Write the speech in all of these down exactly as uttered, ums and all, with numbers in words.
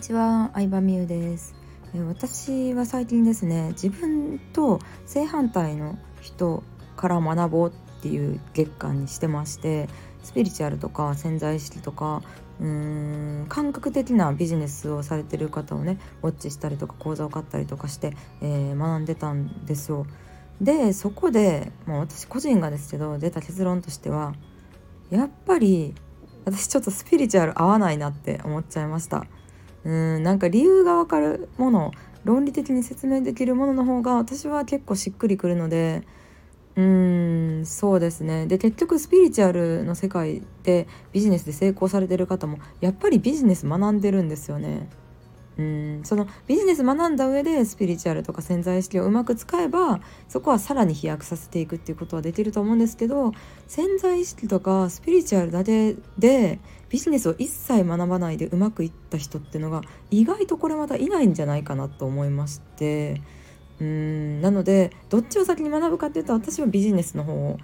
にちは、相葉美優です。私は最近ですね、自分と正反対の人から学ぼうっていう月間にしてまして、スピリチュアルとか潜在意識とかうーん感覚的なビジネスをされてる方をねウォッチしたりとか講座を買ったりとかして、えー、学んでたんですよ。でそこで、まあ、私個人がですけど出た結論としては、やっぱり私ちょっとスピリチュアル合わないなって思っちゃいました。うーんなんか理由がわかるもの、論理的に説明できるものの方が私は結構しっくりくるので、うーんそうですね。で結局スピリチュアルの世界でビジネスで成功されてる方もやっぱりビジネス学んでるんですよね。うーんそのビジネス学んだ上でスピリチュアルとか潜在意識をうまく使えば、そこはさらに飛躍させていくっていうことはできると思うんですけど、潜在意識とかスピリチュアルだけでビジネスを一切学ばないでうまくいった人っていうのが意外とこれまたいないんじゃないかなと思いまして、うーんなのでどっちを先に学ぶかっていうと、私はビジネスの方を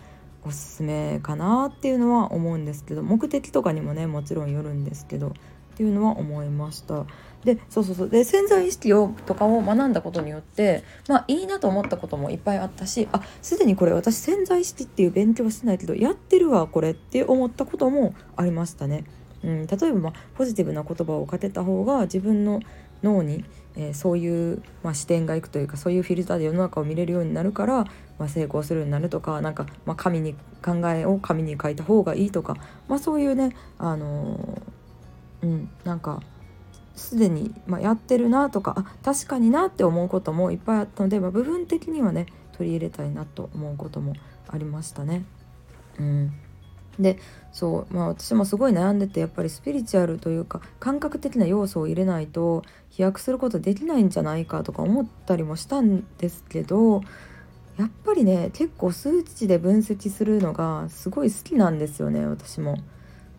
おすすめかなっていうのは思うんですけど、目的とかにもねもちろんよるんですけどっていうのは思いました。で、そうそうそうで潜在意識をとかを学んだことによって、まあ、いいなと思ったこともいっぱいあったし、あすでにこれ私潜在意識っていう勉強はしてないけどやってるわこれって思ったこともありましたね。うん、例えば、まあ、ポジティブな言葉をかけた方が自分の脳に、えー、そういう、まあ、視点がいくというか、そういうフィルターで世の中を見れるようになるから、まあ、成功するようになるとか、なんか、まあ、紙に考えを紙に書いた方がいいとか、まあ、そういうねあのーうん、なんかすでに、まあ、やってるなとか、あ確かになって思うこともいっぱいあったので、まあ、部分的にはね取り入れたいなと思うこともありましたね。うん、でそう、まあ、私もすごい悩んでて、やっぱりスピリチュアルというか感覚的な要素を入れないと飛躍することできないんじゃないかとか思ったりもしたんですけど、やっぱりね結構数値で分析するのがすごい好きなんですよね、私も。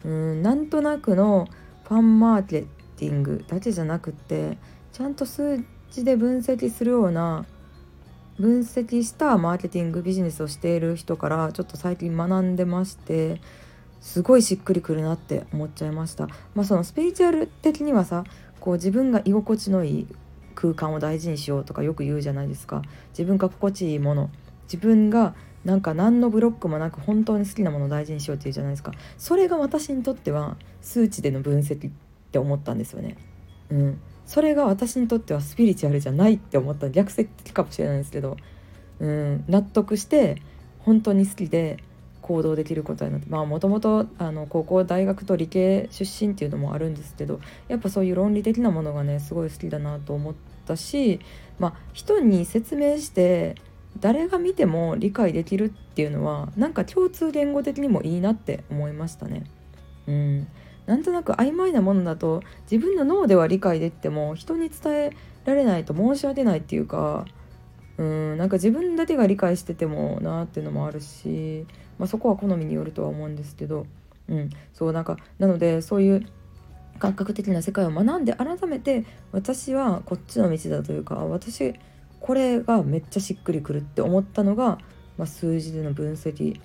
うん、なんとなくのファンマーケティングだけじゃなくて、ちゃんと数値で分析するような分析したマーケティングビジネスをしている人からちょっと最近学んでまして、すごいしっくりくるなって思っちゃいました。まあ、そのスピリチュアル的にはさ、こう自分が居心地のいい空間を大事にしようとかよく言うじゃないですか。自分が心地いいもの、自分がなんか何のブロックもなく本当に好きなものを大事にしようって言うじゃないですか。それが私にとっては数値での分析って思ったんですよね。うん、それが私にとってはスピリチュアルじゃないって思った、逆説かもしれないですけど、うん、納得して本当に好きで行動できることになって、まあもともと高校大学と理系出身っていうのもあるんですけど、やっぱそういう論理的なものがねすごい好きだなと思ったし、まあ人に説明して誰が見ても理解できるっていうのはなんか共通言語的にもいいなって思いましたね。うん、なんとなく曖昧なものだと自分の脳では理解できても人に伝えられないと申し訳ないっていうか、うんなんか自分だけが理解しててもなっていうのもあるし、まあ、そこは好みによるとは思うんですけど、うん、そうなんかなのでそういう感覚的な世界を学んで改めて私はこっちの道だというか、私これがめっちゃしっくりくるって思ったのが、まあ、数字での分析、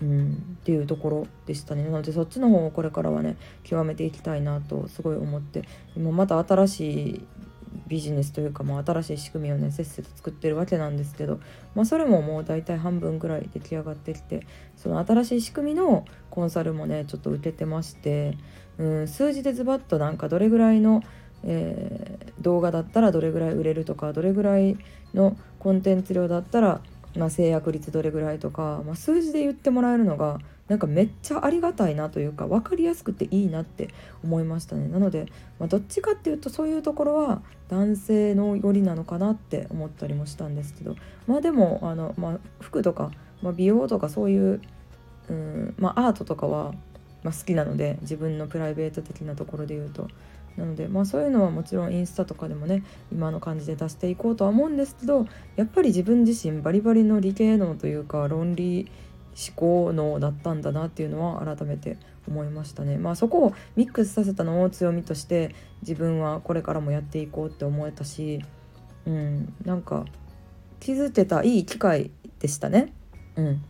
うん、っていうところでしたね。なのでそっちの方をこれからはね極めていきたいなとすごい思って、今また新しいビジネスというか、まあ、新しい仕組みをねせっせと作ってるわけなんですけど、まあ、それももう大体半分ぐらい出来上がってきて、その新しい仕組みのコンサルもねちょっと受けてまして、うん、数字でズバッとなんかどれぐらいのえー、動画だったらどれぐらい売れるとか、どれぐらいのコンテンツ量だったら、まあ、制約率どれぐらいとか、まあ、数字で言ってもらえるのがなんかめっちゃありがたいなというか、分かりやすくていいなって思いましたね。なので、まあ、どっちかっていうとそういうところは男性のよりなのかなって思ったりもしたんですけど、まあでもあの、まあ、服とか、まあ、美容とかそういう、うんまあ、アートとかは、まあ、好きなので、自分のプライベート的なところで言うと。なので、まあ、そういうのはもちろんインスタとかでもね今の感じで出していこうとは思うんですけど、やっぱり自分自身バリバリの理系脳というか論理思考脳だったんだなっていうのは改めて思いましたね。まあ、そこをミックスさせたのを強みとして自分はこれからもやっていこうって思えたし、うん、なんか気づけたいい機会でしたね。うん、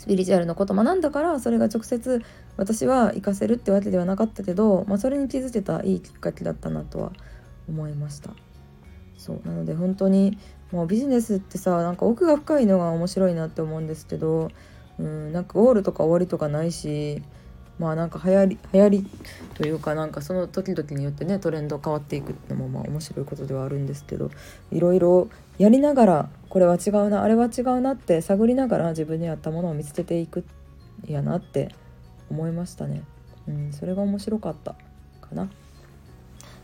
スピリチュアルのこと学んだから、それが直接私は活かせるってわけではなかったけど、まあ、それに気づけたいいきっかけだったなとは思いました。そうなので本当にもうビジネスってさ、なんか奥が深いのが面白いなって思うんですけど、うんなんかゴールとか終わりとかないし、まあなんか流行り流行りというか、なんかその時々によってねトレンド変わっていくってのもまあ面白いことではあるんですけど、いろいろやりながらこれは違うなあれは違うなって探りながら自分に合ったものを見つけていくやなって思いましたね。うん、それが面白かったかな。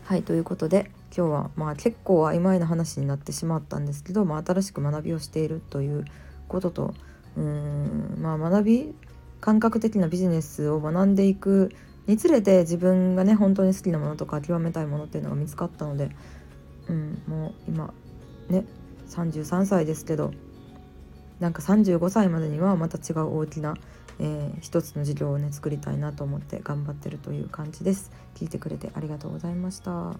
はい、ということで今日はまあ結構曖昧な話になってしまったんですけど、まあ、新しく学びをしているということと、うーんまあ学び感覚的なビジネスを学んでいくにつれて、自分がね本当に好きなものとか極めたいものっていうのが見つかったので、うん、もう今ねさんじゅうさんさいですけど、なんかさんじゅうごさいまでにはまた違う大きな、えー、一つの事業をね作りたいなと思って頑張ってるという感じです。聞いてくれてありがとうございました。